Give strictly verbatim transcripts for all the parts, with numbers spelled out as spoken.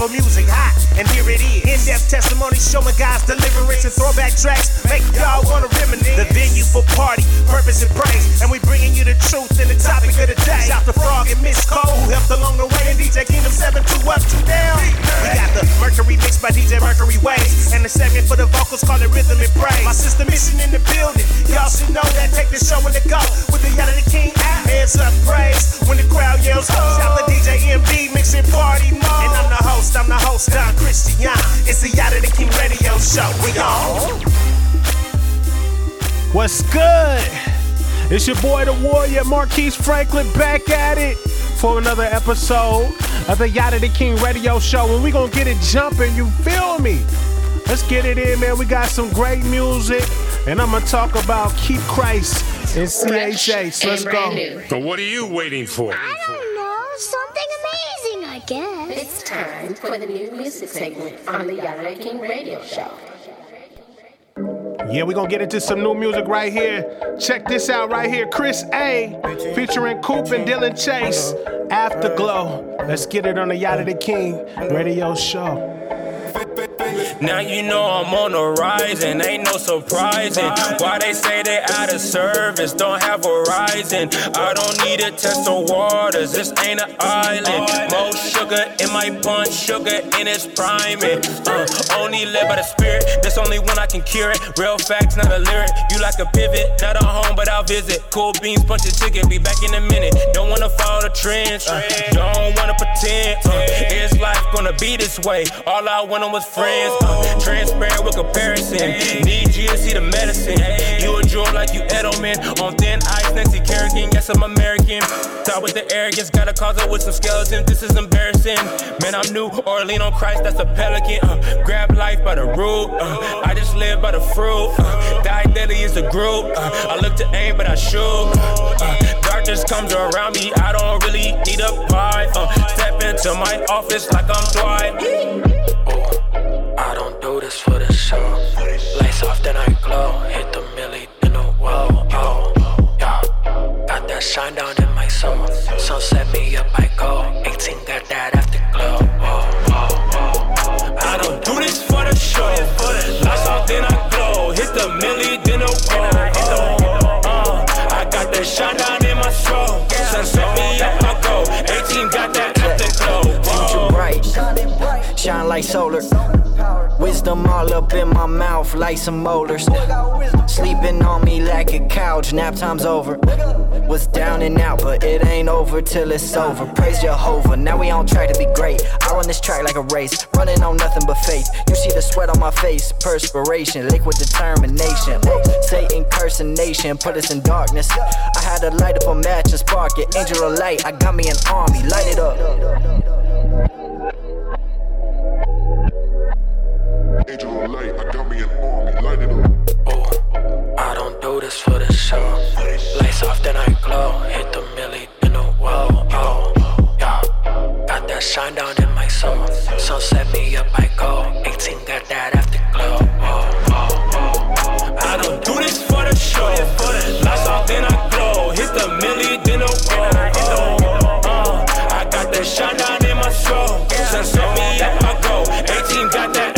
level music hot, and here it is. In-depth testimony showing guys deliverance and throwback tracks make y'all wanna reminisce. The venue for party, purpose and praise, and we bringing you the truth and the topic of the day. Shout to Frog and Miss Cole who helped along the way, and D J Kingdom seven two up two down. We got the Mercury mix by D J Mercury Waves, and the segment for the vocals called it Rhythm and Praise. My sister Mission in the building, y'all should know that. Take the show and the go with the YadahDaKing app. Hands up, praise when the crowd yells. Oh. Shout to D J M B mixing party mode. And I'm the host, I'm the host, Don Christian. It's the YadahDaKing radio show. We on. What's good? It's your boy, the Warrior, Marquise Franklin, back at it for another episode of the YadahDaKing radio show. And we gonna get it jumping, you feel me? Let's get it in, man. We got some great music. And I'm gonna talk about Keep Christ and C H H. Let's go. So what are you waiting for? I don't know. Something amazing, I guess. It's time for the new music segment on the YadahDaKing radio show. Yeah, we're going to get into some new music right here. Check this out right here. Chris Aye featuring Coop and Dillon Chase. Afterglow. Let's get it on the YadahDaKing radio show. Now you know I'm on the rise and ain't no surprising why they say they out of service, don't have Verizon. I don't need a test of waters, this ain't an island. More sugar in my punch, sugar in its priming. Uh, only live by the spirit, that's only when I can cure it. Real facts, not a lyric, you like a pivot. Not a home, but I'll visit. Cool beans, punch a ticket, be back in a minute. Don't wanna follow the trends, uh, don't wanna pretend. Uh, is life gonna be this way? All I wanted was friends. Uh, transparent with comparison. Need you to see the medicine. You a jewel like you Edelman. On thin ice, next to Kerrigan. Yes, I'm American. Stop with the arrogance. Gotta cause it with some skeletons. This is embarrassing. Man, I'm new. Or lean on Christ. That's a pelican. Uh, grab life by the root. Uh, I just live by the fruit. Uh, die daily is a group. Uh, I look to aim, but I shoot. Uh, uh, darkness comes around me. I don't really need a pie. Uh, step into my office like I'm Dwight. I don't do this for the show. Lights off, then I glow. Hit the milli, then the whoa. Oh, yeah. Got that shine down in my soul. Sun set me up, I go. eighteen got that afterglow. Oh, oh, oh. I don't do this for the show. Lights off, then I glow. Hit the milli, then the whoa. Oh, oh. I got that shine down in my soul. Sun set me up, I go. eighteen got that afterglow. Future bright, shine like solar. Wisdom all up in my mouth like some molars. Sleeping on me like a couch, nap time's over. Was down and out, but it ain't over till it's over. Praise Jehovah, now we on track to be great. I run this track like a race, running on nothing but faith. You see the sweat on my face, perspiration, liquid determination. Satan cursing nation, put us in darkness. I had to light up a match and spark it. Angel of light, I got me an army, light it up. Angel of light, I got me an army, light it up. Oh, I don't do this for the show. Lights off, then I glow. Hit the milli, then the whoa. Oh, yeah. Got that shine down in my soul. Sun set me up, I go. eighteen got that afterglow. Oh, oh, oh. I don't do this for the show. Lights off, then I glow. Hit the milli, then the whoa. Oh, oh. I got that shine down in my soul. Sun set me up, I go. eighteen got that.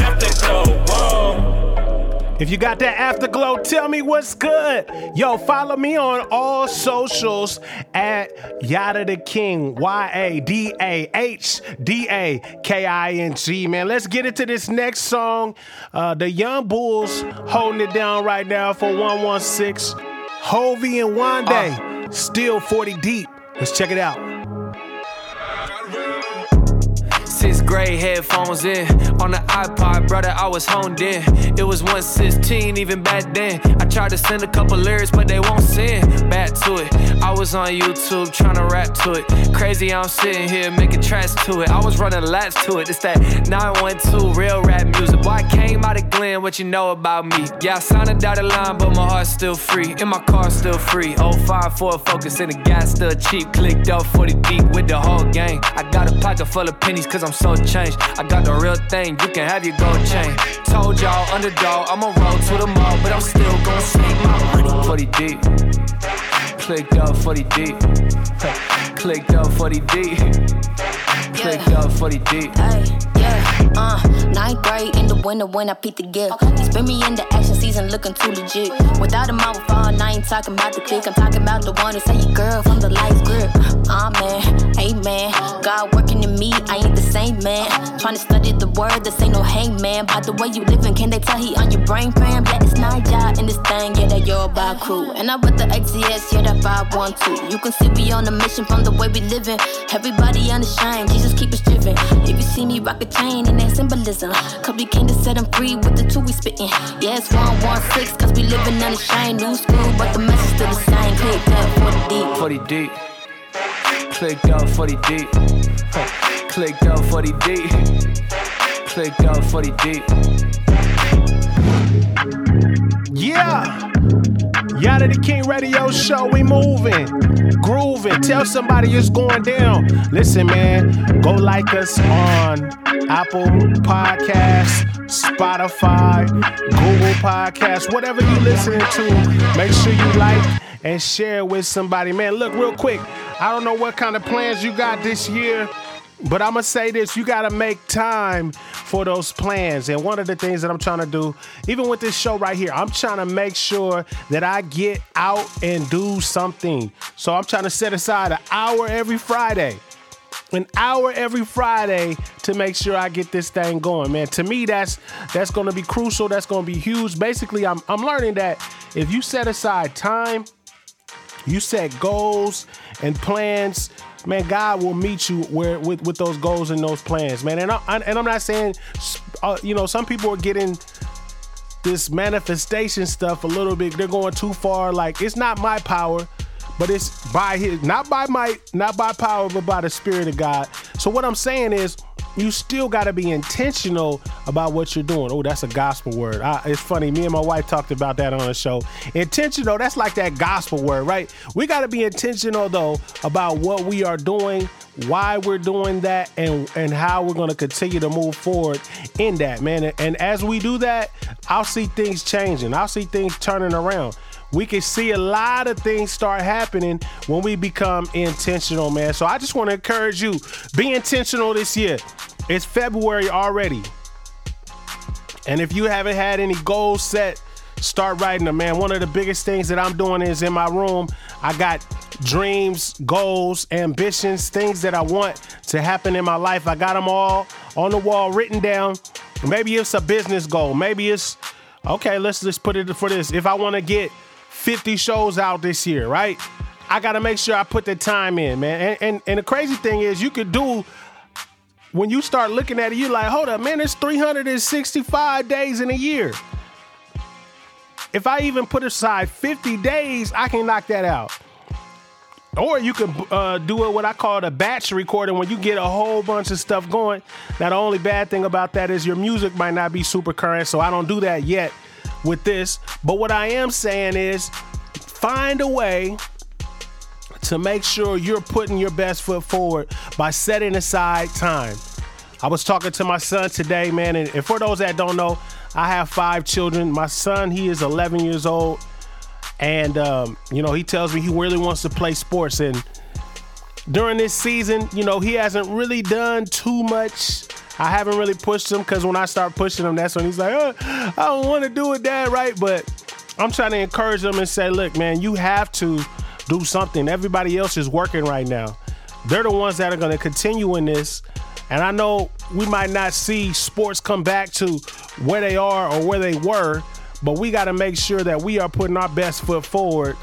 If you got that afterglow, tell me what's good. Yo, follow me on all socials at YadahDaKing, Y A D A H D A K I N G, man. Let's get into this next song. Uh, the Young Bulls holding it down right now for one one six. Hulvey and Wande, uh, still forty deep. Let's check it out. Sixth grade headphones in, on the iPod, brother, I was honed in. It was one sixteen, even back then. I tried to send a couple lyrics, but they won't send. Back to it, I was on YouTube, tryna rap to it. Crazy, I'm sitting here making tracks to it. I was running laps to it, it's that nine one two real rap music. Boy, I came out of Glen, what you know about me? Yeah, I signed a dotted line, but my heart's still free. And my car's still free. oh five for a Focus, and the gas still cheap. Clicked up forty deep with the whole gang. I got a pocket full of pennies, cause I'm so changed. I got the real thing, you can have your gold chain. Told y'all, underdog, I'ma roll to the mall, but I'm still gon' sneak my money. forty deep, clicked up forty deep, clicked up forty deep. trick out for the dick. Hey, yeah, uh, ninth grade in the winter when I peep the gift. Okay. Spin me in the action season looking too legit. Without a mouth fall, I ain't talking about the click. I'm talking about the one who say your girl from the life grip. Ah, man, amen. God working in me, I ain't the same man. Trying to study the word, this ain't no hangman. By the way you living, can they tell he on your brain cram? Yeah, it's not y'all in this thing, yeah, that y'all by crew. And I'm with the X E S, yeah, that five one two. You can see we on a mission from the way we living. Everybody on the shine, Jesus keep us driven. If you see me rock a chain, and that symbolism. Cause we came to set them free with the two we spittin'. Yeah, it's one one six, cause we living on the shine. New school, but the message still the same. Click up for the deep. For the deep. Click up for the deep. Huh. Click up for the deep. Click up for the deep. Yeah! Yada the King Radio Show, we moving, grooving. Tell somebody it's going down. Listen, man, go like us on Apple Podcasts, Spotify, Google Podcasts, whatever you listening to. Make sure you like and share with somebody. Man, look, real quick, I don't know what kind of plans you got this year, but I'm going to say this, you got to make time for those plans. And one of the things that I'm trying to do, even with this show right here, I'm trying to make sure that I get out and do something. So I'm trying to set aside an hour every Friday, an hour every Friday to make sure I get this thing going, man. To me, that's that's going to be crucial. That's going to be huge. Basically, I'm I'm learning that if you set aside time, you set goals and plans, man, God will meet you where with, with those goals and those plans, man. And, I, and I'm not saying, uh, you know, some people are getting this manifestation stuff a little bit. They're going too far. Like, it's not my power, but it's by his, not by might, not by power, but by the Spirit of God. So what I'm saying is, you still got to be intentional about what you're doing. Oh, that's a gospel word. I, it's funny. Me and my wife talked about that on the show. Intentional, that's like that gospel word, right? We got to be intentional, though, about what we are doing, why we're doing that, and, and how we're going to continue to move forward in that, man. And, and as we do that, I'll see things changing. I'll see things turning around. We can see a lot of things start happening when we become intentional, man. So I just want to encourage you, be intentional this year. It's February already. And if you haven't had any goals set, start writing them, man. One of the biggest things that I'm doing is in my room, I got dreams, goals, ambitions, things that I want to happen in my life. I got them all on the wall written down. Maybe it's a business goal. Maybe it's, okay, let's just put it for this. If I want to get fifty shows out this year, right? I got to make sure I put the time in, man. And, and and the crazy thing is, you could do, when you start looking at it, you're like, hold up, man, there's three hundred sixty-five days in a year. If I even put aside fifty days, I can knock that out. Or you could uh, do it what I call the batch recording, when you get a whole bunch of stuff going. Now, the only bad thing about that is your music might not be super current, so I don't do that yet with this. But what I am saying is, find a way to make sure you're putting your best foot forward by setting aside time. I was talking to my son today, man, and, and for those that don't know, I have five children. My son, he is eleven years old, and um, you know, he tells me he really wants to play sports. And during this season, you know, he hasn't really done too much. I haven't really pushed him, because when I start pushing him, that's when he's like, oh, I don't want to do it, Dad, right? But I'm trying to encourage him and say, look, man, you have to do something. Everybody else is working right now. They're the ones that are going to continue in this. And I know we might not see sports come back to where they are or where they were, but we got to make sure that we are putting our best foot forward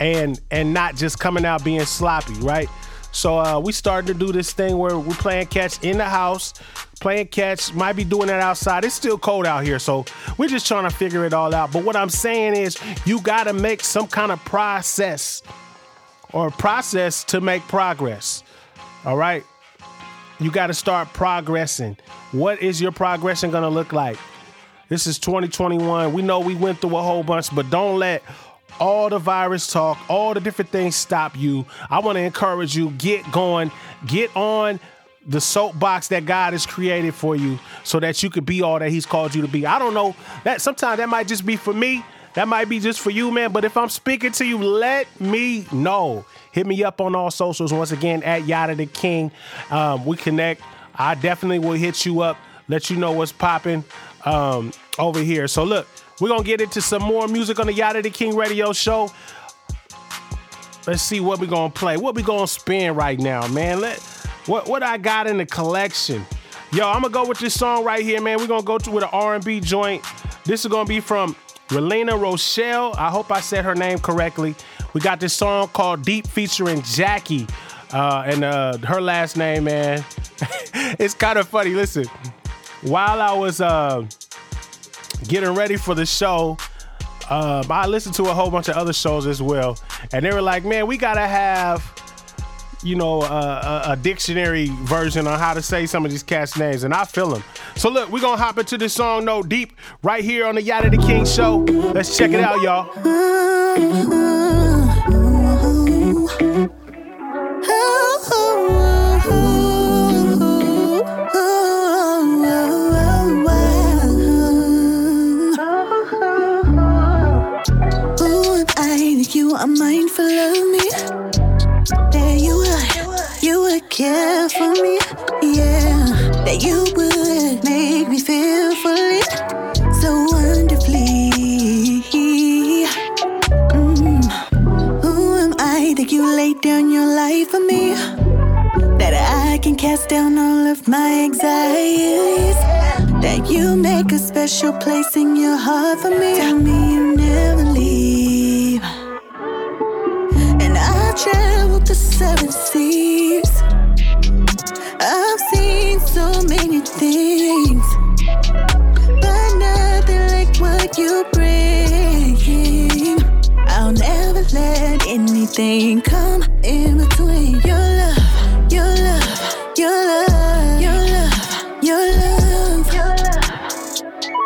and and not just coming out being sloppy, right? So uh, we started to do this thing where we're playing catch in the house. Playing catch, might be doing that outside. It's still cold out here, so we're just trying to figure it all out. But what I'm saying is, you got to make some kind of process or process to make progress, all right? You got to start progressing. What is your progression going to look like? This is twenty twenty-one. We know we went through a whole bunch, but don't let all the virus talk, all the different things stop you. I want to encourage you, get going, get on the soapbox that God has created for you so that you could be all that he's called you to be. I don't know, that sometimes that might just be for me. That might be just for you, man. But if I'm speaking to you, let me know. Hit me up on all socials. Once again, at YadahDaKing. Um, we connect. I definitely will hit you up, let you know what's popping um, over here. So look, we're going to get into some more music on the YadahDaKing radio show. Let's see what we're going to play. What we going to spin right now, man? Let What what I got in the collection? Yo, I'm going to go with this song right here, man. We're going to go to with an R and B joint. This is going to be from Relena Rochelle. I hope I said her name correctly. We got this song called Deep featuring Jackie. Uh, and uh, her last name, man. It's kind of funny. Listen, while I was uh, getting ready for the show, uh, I listened to a whole bunch of other shows as well. And they were like, man, we got to have... you know, uh, a, a dictionary version on how to say some of these cats' names, and I feel them. So look, we're gonna hop into this song, No Deep, right here on the YadahDaKing show. Let's check it out, y'all. Ooh, I think you are mindful of me. That you would, you would care for me, yeah. That you would make me feel fully, so wonderfully. Mm. Who am I that you laid down your life for me? That I can cast down all of my anxieties. That you make a special place in your heart for me. Tell me you never leave. Traveled the seven seas. I've seen so many things, but nothing like what you bring. I'll never let anything come in between your love, your love, your love, your love, your love, your love.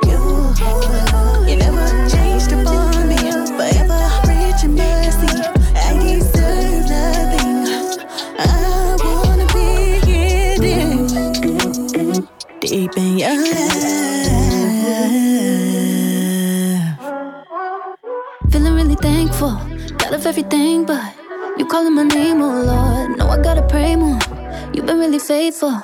Your love. You, you never changed upon me, forever rich and mercy. Deep in your love, feeling really thankful. Got of everything, but you calling my name, oh Lord. No, I gotta pray more. You've been really faithful,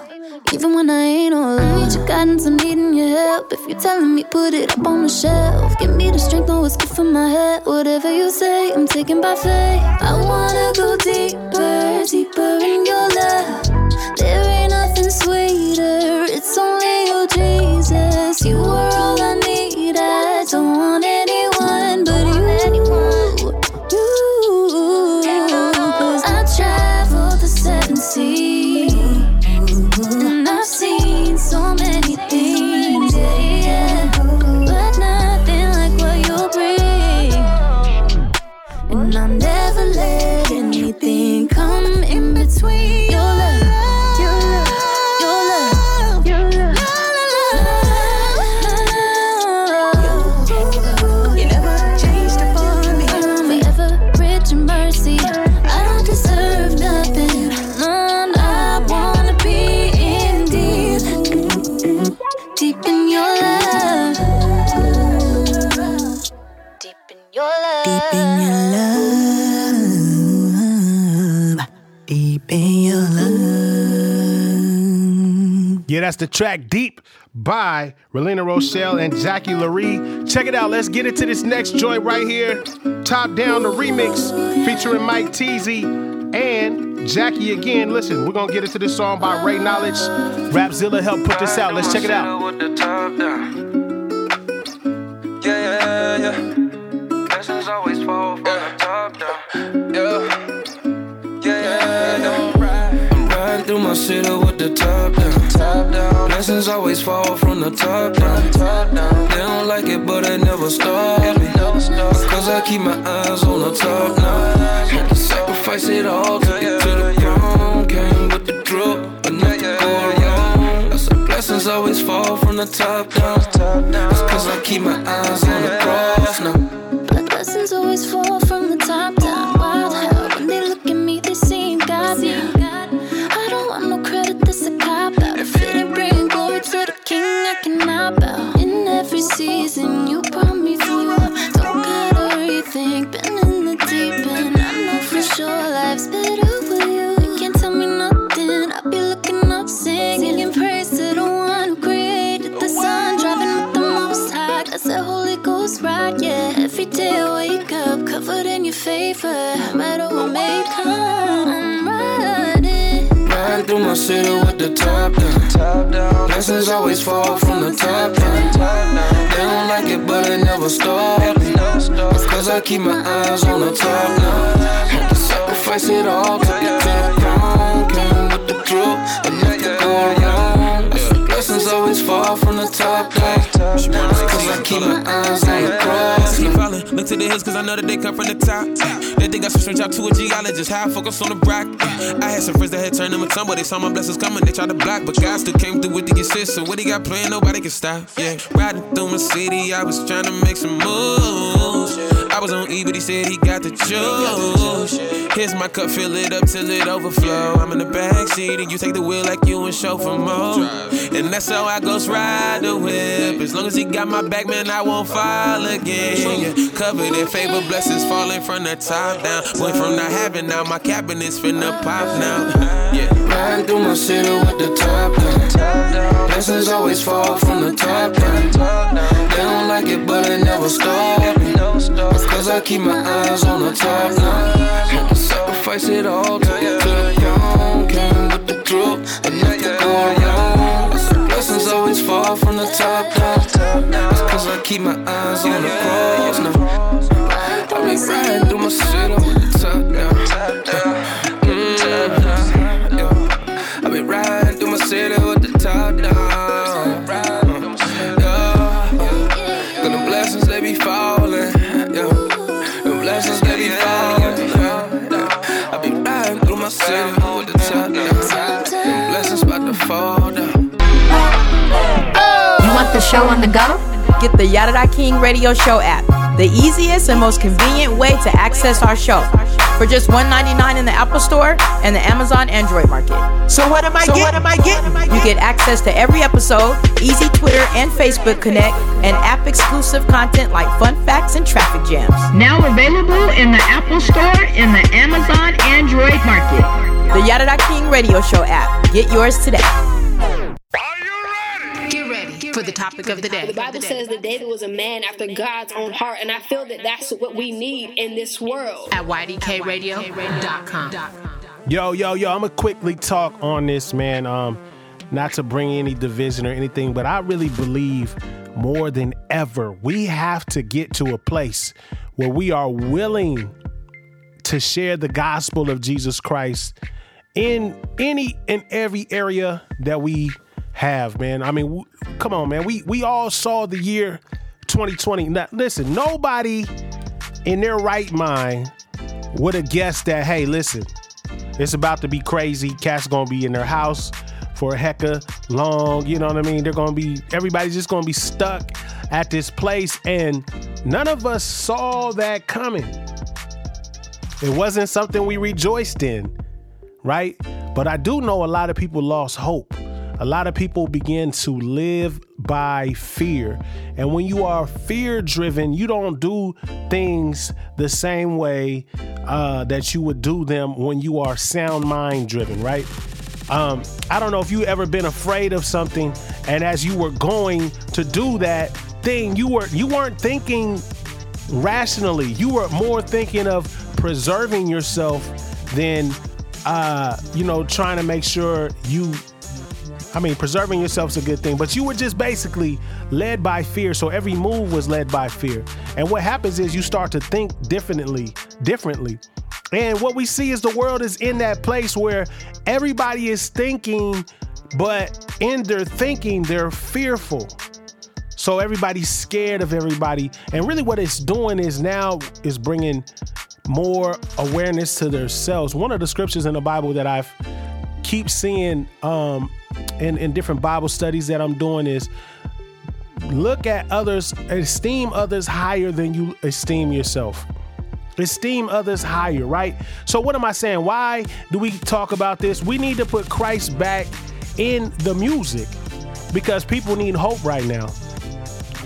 even when I ain't, oh Lord. I need your guidance, I'm needing your help. If you're telling me, put it up on the shelf. Give me the strength, know what's good for my head. Whatever you say, I'm taking by faith. I wanna go deeper, deeper in your love. There ain't nothing sweeter. It's only you, Jesus. You were all I need. I don't want anyone but you. You. I traveled the seven seas, and I've seen so many things, yeah, but nothing like what you bring. And I'll never let anything come in between your love. Yeah, that's the track Deep by Relena Rochelle and Jackie Legere. Check it out. Let's get into this next joint right here. Top Down, the remix featuring Mike Teezy and Jackie again. Listen, we're going to get into this song by Ray Knowledge. Rapzilla helped put this out. Let's check it out. Yeah, yeah, yeah. Lessons always fall from the top down. Yeah, yeah, yeah, yeah. Through my city with the top down, top down. Lessons always fall from the top down, top down. They don't like it, but it never stops me. Cause I keep my eyes on the top now. I sacrifice it all to get to the ground. Came with the drop, but nothing go wrong. I said blessings always fall from the top down. It's cause I keep my eyes on the cross now. But blessings always fall from the top down. Wild hell, when they look at me, they seem God. King, I cannot bow. In every season you brought me through. Don't go. your favor, matter what may come. I'm riding, riding through my city with the top down. Blessings always fall from the top down. They don't like it, but it never stops. Cause I keep my eyes on the top now. Had to sacrifice it all to get to the ground. Came with the drip, and nothing go wrong. Blessings always fall from the top down. I keep my eyes on the cross. Keep falling, look to the hills, cause I know that they come from the top. Uh, they think I switched from job to a geologist. How I focus on the rock. Uh, I had some friends that had turned them a tumble. They saw my blessings coming, they tried to block. But God still came through with the assist. So what he got playing, nobody can stop. Yeah, riding through my city, I was trying to make some moves. I was on E, but he said he got the juice. Here's my cup, fill it up till it overflow. I'm in the backseat and you take the wheel like you in show for more. And that's how I ghost ride the whip. As long as he got my back, man, I won't fall again. Yeah. Covered in favor, blessings falling from the top down. Went from not having, now my cabinet's finna pop now. Yeah. Riding through my city with the top down. Blessings always fall from the top down. They don't like it, but it never stops. Cause I keep my eyes on the top now. Had to sacrifice it all to get to the ground. Came with the drip, and nothing go wrong. Blessings always fall from the top down. That's cause I keep my eyes on the cross now. I be riding through my city with the top down. Mm-hmm. Yeah. I be riding through my city with the top down. Yeah. Cause the blessings, they be falling. I be riding through my city with the top down. Them blessings about to fall down. You want the show on the go? Get the YadahDaKing radio show app, the easiest and most convenient way to access our show. For just one dollar and ninety-nine cents in the Apple Store and the Amazon Android Market. So what am I so getting? What am I getting? You get access to every episode, easy Twitter and Facebook Connect, and app-exclusive content like fun facts and traffic jams. Now available in the Apple Store and the Amazon Android Market. The YadahDaKing Radio Show app. Get yours today. For the topic of the day. The Bible says that David was a man after God's own heart, and I feel that that's what we need in this world. At Y D K Radio dot com. Yo, yo, yo, I'm going to quickly talk on this, man, um, not to bring any division or anything, but I really believe more than ever we have to get to a place where we are willing to share the gospel of Jesus Christ in any and every area that we have, man. I mean, w- come on, man. We we all saw the year twenty twenty. Now, listen, nobody in their right mind would have guessed that, hey, listen, it's about to be crazy. Cats going to be in their house for a hecka long, you know what I mean? They're going to be, everybody's just going to be stuck at this place. And none of us saw that coming. It wasn't something we rejoiced in, right? But I do know a lot of people lost hope. A lot of people begin to live by fear. And when you are fear driven, you don't do things the same way uh, that you would do them when you are sound mind driven, right? Um, I don't know if you ever been afraid of something, and as you were going to do that thing, you were you weren't thinking rationally. You were more thinking of preserving yourself than uh, you know, trying to make sure you I mean, preserving yourself is a good thing, but you were just basically led by fear. So every move was led by fear. And what happens is you start to think differently, differently. And what we see is the world is in that place where everybody is thinking, but in their thinking, they're fearful. So everybody's scared of everybody. And really what it's doing is now is bringing more awareness to themselves. One of the scriptures in the Bible that I've keep seeing um, in, in different Bible studies that I'm doing is look at others, esteem others higher than you esteem yourself. Esteem others higher, right? So what am I saying? Why do we talk about this? We need to put Christ back in the music because people need hope right now.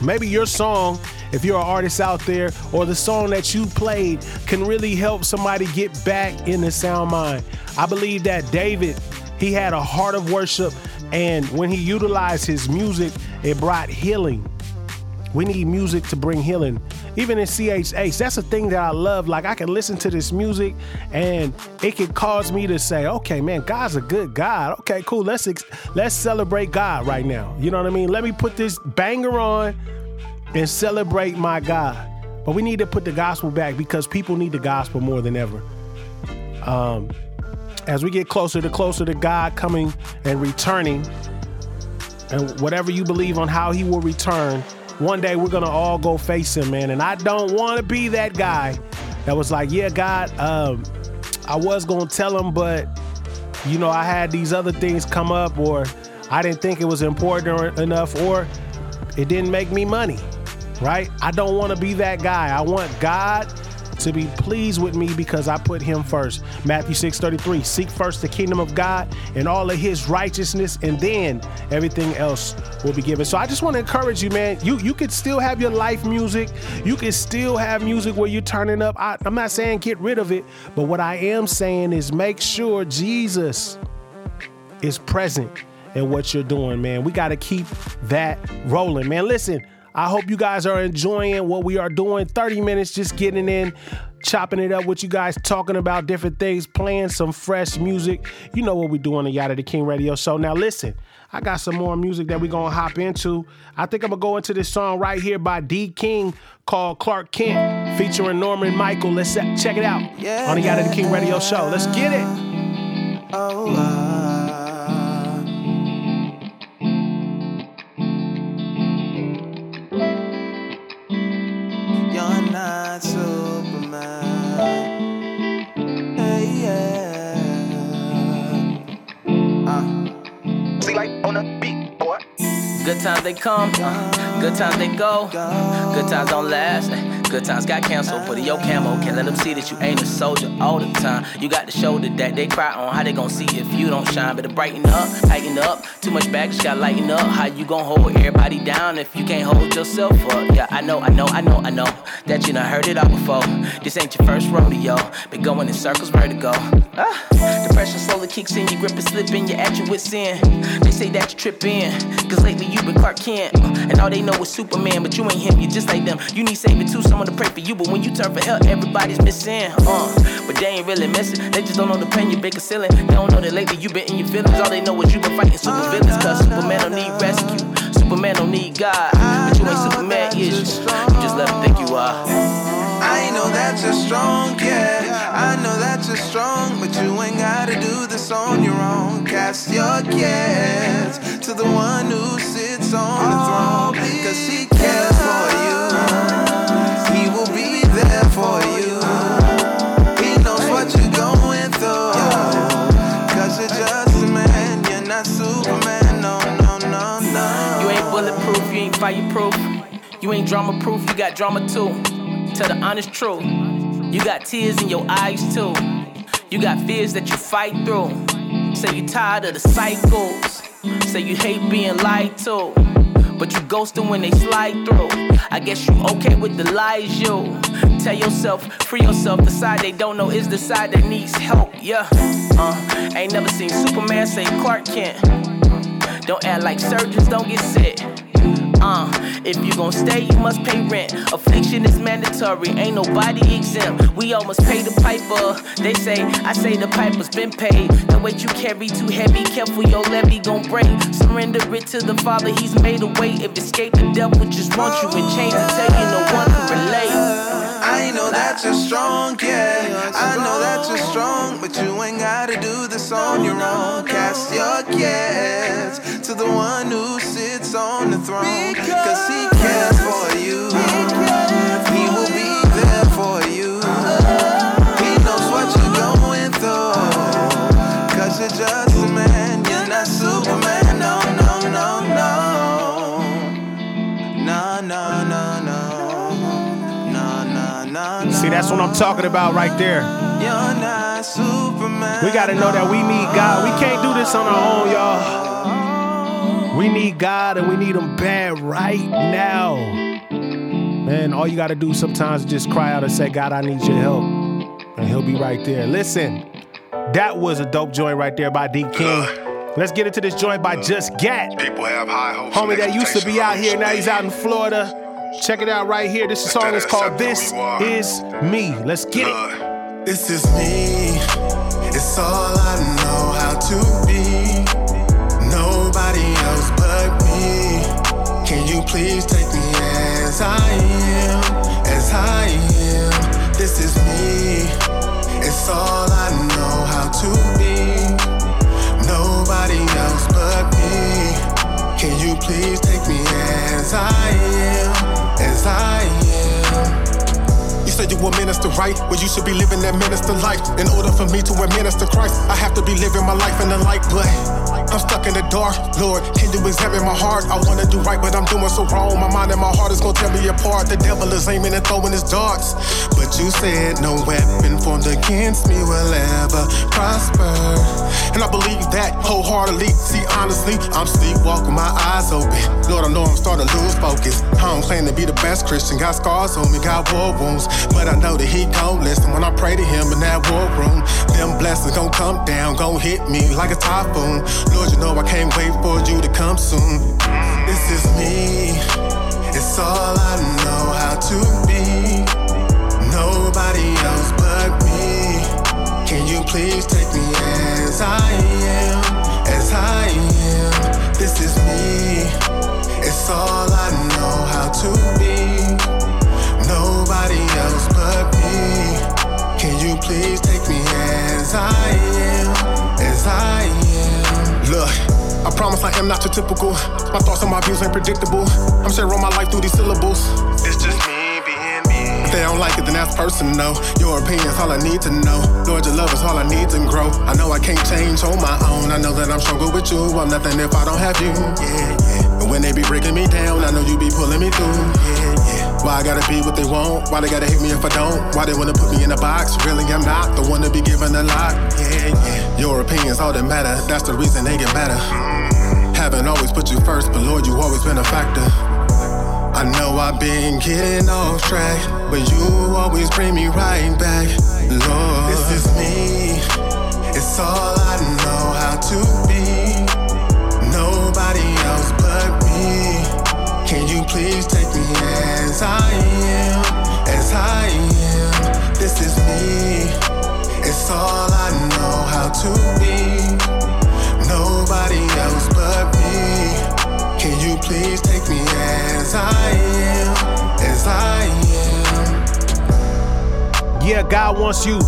Maybe your song, if you're an artist out there, or the song that you played can really help somebody get back in the sound mind. I believe that David, he had a heart of worship, and when he utilized his music, it brought healing. We need music to bring healing. Even in C H H, that's a thing that I love. Like, I can listen to this music and it can cause me to say, okay, man, God's a good God. Okay, cool. Let's ex- let's celebrate God right now. You know what I mean? Let me put this banger on and celebrate my God. But we need to put the gospel back, because people need the gospel more than ever. Um, as we get closer to closer to God coming and returning, and whatever you believe on how he will return, one day we're going to all go face him, man. And I don't want to be that guy that was like, yeah, God, um, I was going to tell him, but, you know, I had these other things come up, or I didn't think it was important or, enough, or it didn't make me money. Right? I don't want to be that guy. I want God to be pleased with me because I put him first. Matthew six thirty-three, seek first the kingdom of God and all of his righteousness, and then everything else will be given. So I just want to encourage you, man. You you could still have your life music. You can still have music where you're turning up. I, I'm not saying get rid of it, but what I am saying is make sure Jesus is present in what you're doing, man. We got to keep that rolling, man. Listen, I hope you guys are enjoying what we are doing. thirty minutes just getting in, chopping it up with you guys, talking about different things, playing some fresh music. You know what we're doing on Yada the King Radio Show. Now, listen, I got some more music that we're going to hop into. I think I'm going to go into this song right here by D. King called Clark Kent featuring Norman Michael. Let's check it out yeah, on the Yada the King Radio Show. Let's get it. Oh, wow. Not Superman. Hey, yeah. Uh. See light on the beat, boy. Good times they come, uh. Good times they go. go. Good times don't last. Good times got canceled. Put in your camo, can't let them see that you ain't a soldier all the time. You got to show that, that they cry on. How they gon' see if you don't shine? Better brighten up, tighten up. Too much baggage got lighten up. How you gon' hold everybody down if you can't hold yourself up? Yeah, I know, I know, I know, I know that you done heard it all before. This ain't your first rodeo. Been going in circles, vertigo. Ah, depression slowly kicks in. You grip and slipping. You're at your wit's end. They say that you trippin', cause lately you been Clark Kent, and all they know is Superman. But you ain't him, you just like them. You need saving too. Someone to pray for you, but when you turn for help, everybody's missing. Uh, but they ain't really missing. They just don't know the pain you've been concealing. They don't know that lately you been in your feelings. All they know is you been fighting super villains. Cause Superman don't need rescue. Superman don't need God. But you ain't Superman, is you? You just let them think you are. I know that you're strong, yeah. I know that you're strong, but you ain't gotta do this on your own. Cast your cares to the one who sits on the throne, cause she cares for you. There for you. He knows what you're going through, cause you're just a man. You're not Superman, no, no, no, no. You ain't bulletproof, you ain't fireproof. You ain't drama proof, you got drama too. Tell the honest truth. You got tears in your eyes too. You got fears that you fight through. Say you tired of the cycles. Say you hate being lied to, but you ghostin' when they slide through. I guess you okay with the lies, yo. Tell yourself, free yourself. The side they don't know is the side that needs help, yeah. Uh, ain't never seen Superman say Clark Kent. Don't act like surgeons, don't get sick. Uh, if you gon' stay, you must pay rent. Affliction is mandatory, ain't nobody exempt. We all must pay the piper. They say, I say the piper's been paid. The weight you carry too heavy, careful your levy gon' break. Surrender it to the Father, he's made a way. If escape the devil, just want you in chains and tell you no one can relate. I know that you're strong, yeah. I know that you're strong, but you ain't gotta do this on your own. Cast your cares to the one who sits on the throne. Cause he cares for you. He will be there for you. He knows what you're going through, cause you're just a man. You're not Superman, no, no, no, no. No, no, no, no. No, no, no, no. See, that's what I'm talking about right there. You're not Superman. We gotta know that we need God. We can't do this on our own, y'all. We need God, and we need him bad right now. Man, all you got to do sometimes is just cry out and say, God, I need your help. And he'll be right there. Listen, that was a dope joint right there by D. King. Let's get into this joint by Just Gat. People have high hopes. Homie that used to be out here, now he's out in Florida. Check it out right here. This song is called This Is Me. Let's get it. This is me. It's all I know how to be. Nobody else but me. Can you please take me as I am? As I am. This is me. It's all I know how to be. Nobody else but me. Can you please take me as I am, as I am? You said you were minister, right? Well, you should be living that minister life. In order for me to administer Christ, I have to be living my life in the light, but I'm stuck in the dark. Lord, can you examine my heart? I wanna do right, but I'm doing so wrong. My mind and my heart is gonna tear me apart. The devil is aiming and throwing his darts. But you said no weapon formed against me will ever prosper. And I believe that wholeheartedly. See, honestly, I'm sleepwalking, my eyes open. Lord, I know I'm starting to lose focus. I don't claim to be the best Christian. Got scars on me, got war wounds. But I know that he gon' listen when I pray to him in that war room. Them blessings gon' come down, gon' hit me like a typhoon. Lord, you know I can't wait for you to come soon. This is me. It's all I know how to be. Nobody else but me. Can you please take me as I am, as I am? This is me. It's all I know how to be. Nobody else but me. Can you please take me as I am, as I am? Look. I promise I am not your typical. My thoughts and my views ain't predictable. I'm sharing my life through these syllables. It's just me. If they don't like it, then that's personal. Your opinion's all I need to know. Lord, your love is all I need to grow. I know I can't change on my own. I know that I'm stronger with you. I'm nothing if I don't have you. Yeah, yeah. And when they be breaking me down, I know you be pulling me through. Yeah, yeah. Why I gotta be what they want? Why they gotta hate me if I don't? Why they wanna put me in a box? Really, I'm not the one to be given a lot. Yeah, yeah. Your opinion's all that matter. That's the reason they get better. Mm-hmm. Haven't always put you first, but Lord, you always been a factor. I know I've been getting off track, but you always bring me right back, Lord. This is me. It's all I know how to be. Nobody else but me. Can you please take me as I am, as I am? This is me. It's all I know how to be. Nobody else but me. Can you please take me as I am, as I am? Yeah, God wants you.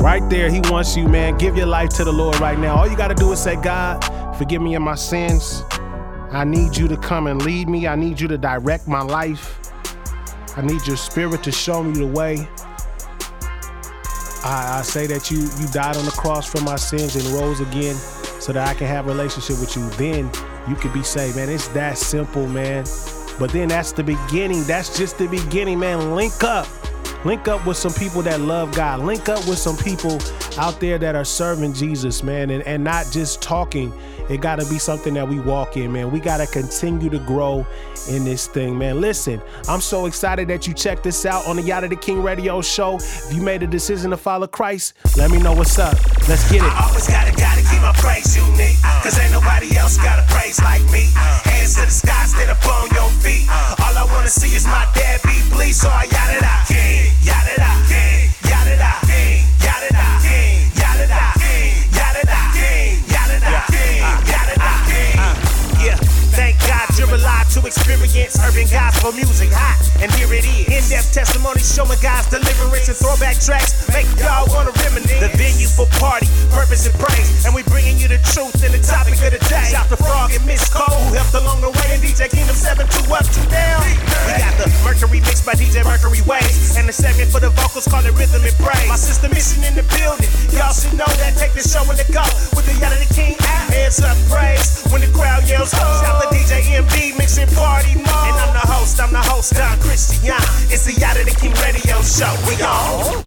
Right there, he wants you, man. Give your life to the Lord right now. All you got to do is say, God, forgive me of my sins. I need you to come and lead me. I need you to direct my life. I need your spirit to show me the way. I, I say that you, you died on the cross for my sins and rose again so that I can have a relationship with you. Then you could be saved, man. It's that simple, man. But then that's the beginning. That's just the beginning, man. Link up. Link up with some people that love God. Link up with some people out there that are serving Jesus, man, and, and not just talking. It got to be something that we walk in, man. We got to continue to grow in this thing, man. Listen, I'm so excited that you checked this out on the Yada the King radio show. If you made a decision to follow Christ, let me know what's up. Let's get it. I always got to, got to keep my praise unique, because ain't nobody else got a praise like me. Hands to the sky, stand up on your feet. All I want to see is my dad be bleed, so I yada da king, yada da king, yada da king, yada da king, yada da king, yada da king, yada da king, yada da king. Yeah, thank God you're alive to experience urban gospel music hot, and here it is. In-depth testimony showing God's deliverance and throwback tracks make y'all wanna reminisce. The venue for party, purpose and praise, and we bringing you the truth and the topic of the day. Shout to Frog and Miss Cole who helped along the way, and D J Kingdom seven two up two down. We got the Mercury mixed by D J Mercury Waves, and the segment for the vocals called it Rhythm and Praise. My sister Mission in the building, y'all should know that. Take the show and the go with the Yada the King app. Hands up, praise when the crowd yells. Oh. Shout to D J M B mixing party mode, and I'm the host. I'm the host, Don Christian. It's the Yada the King radio show. We on.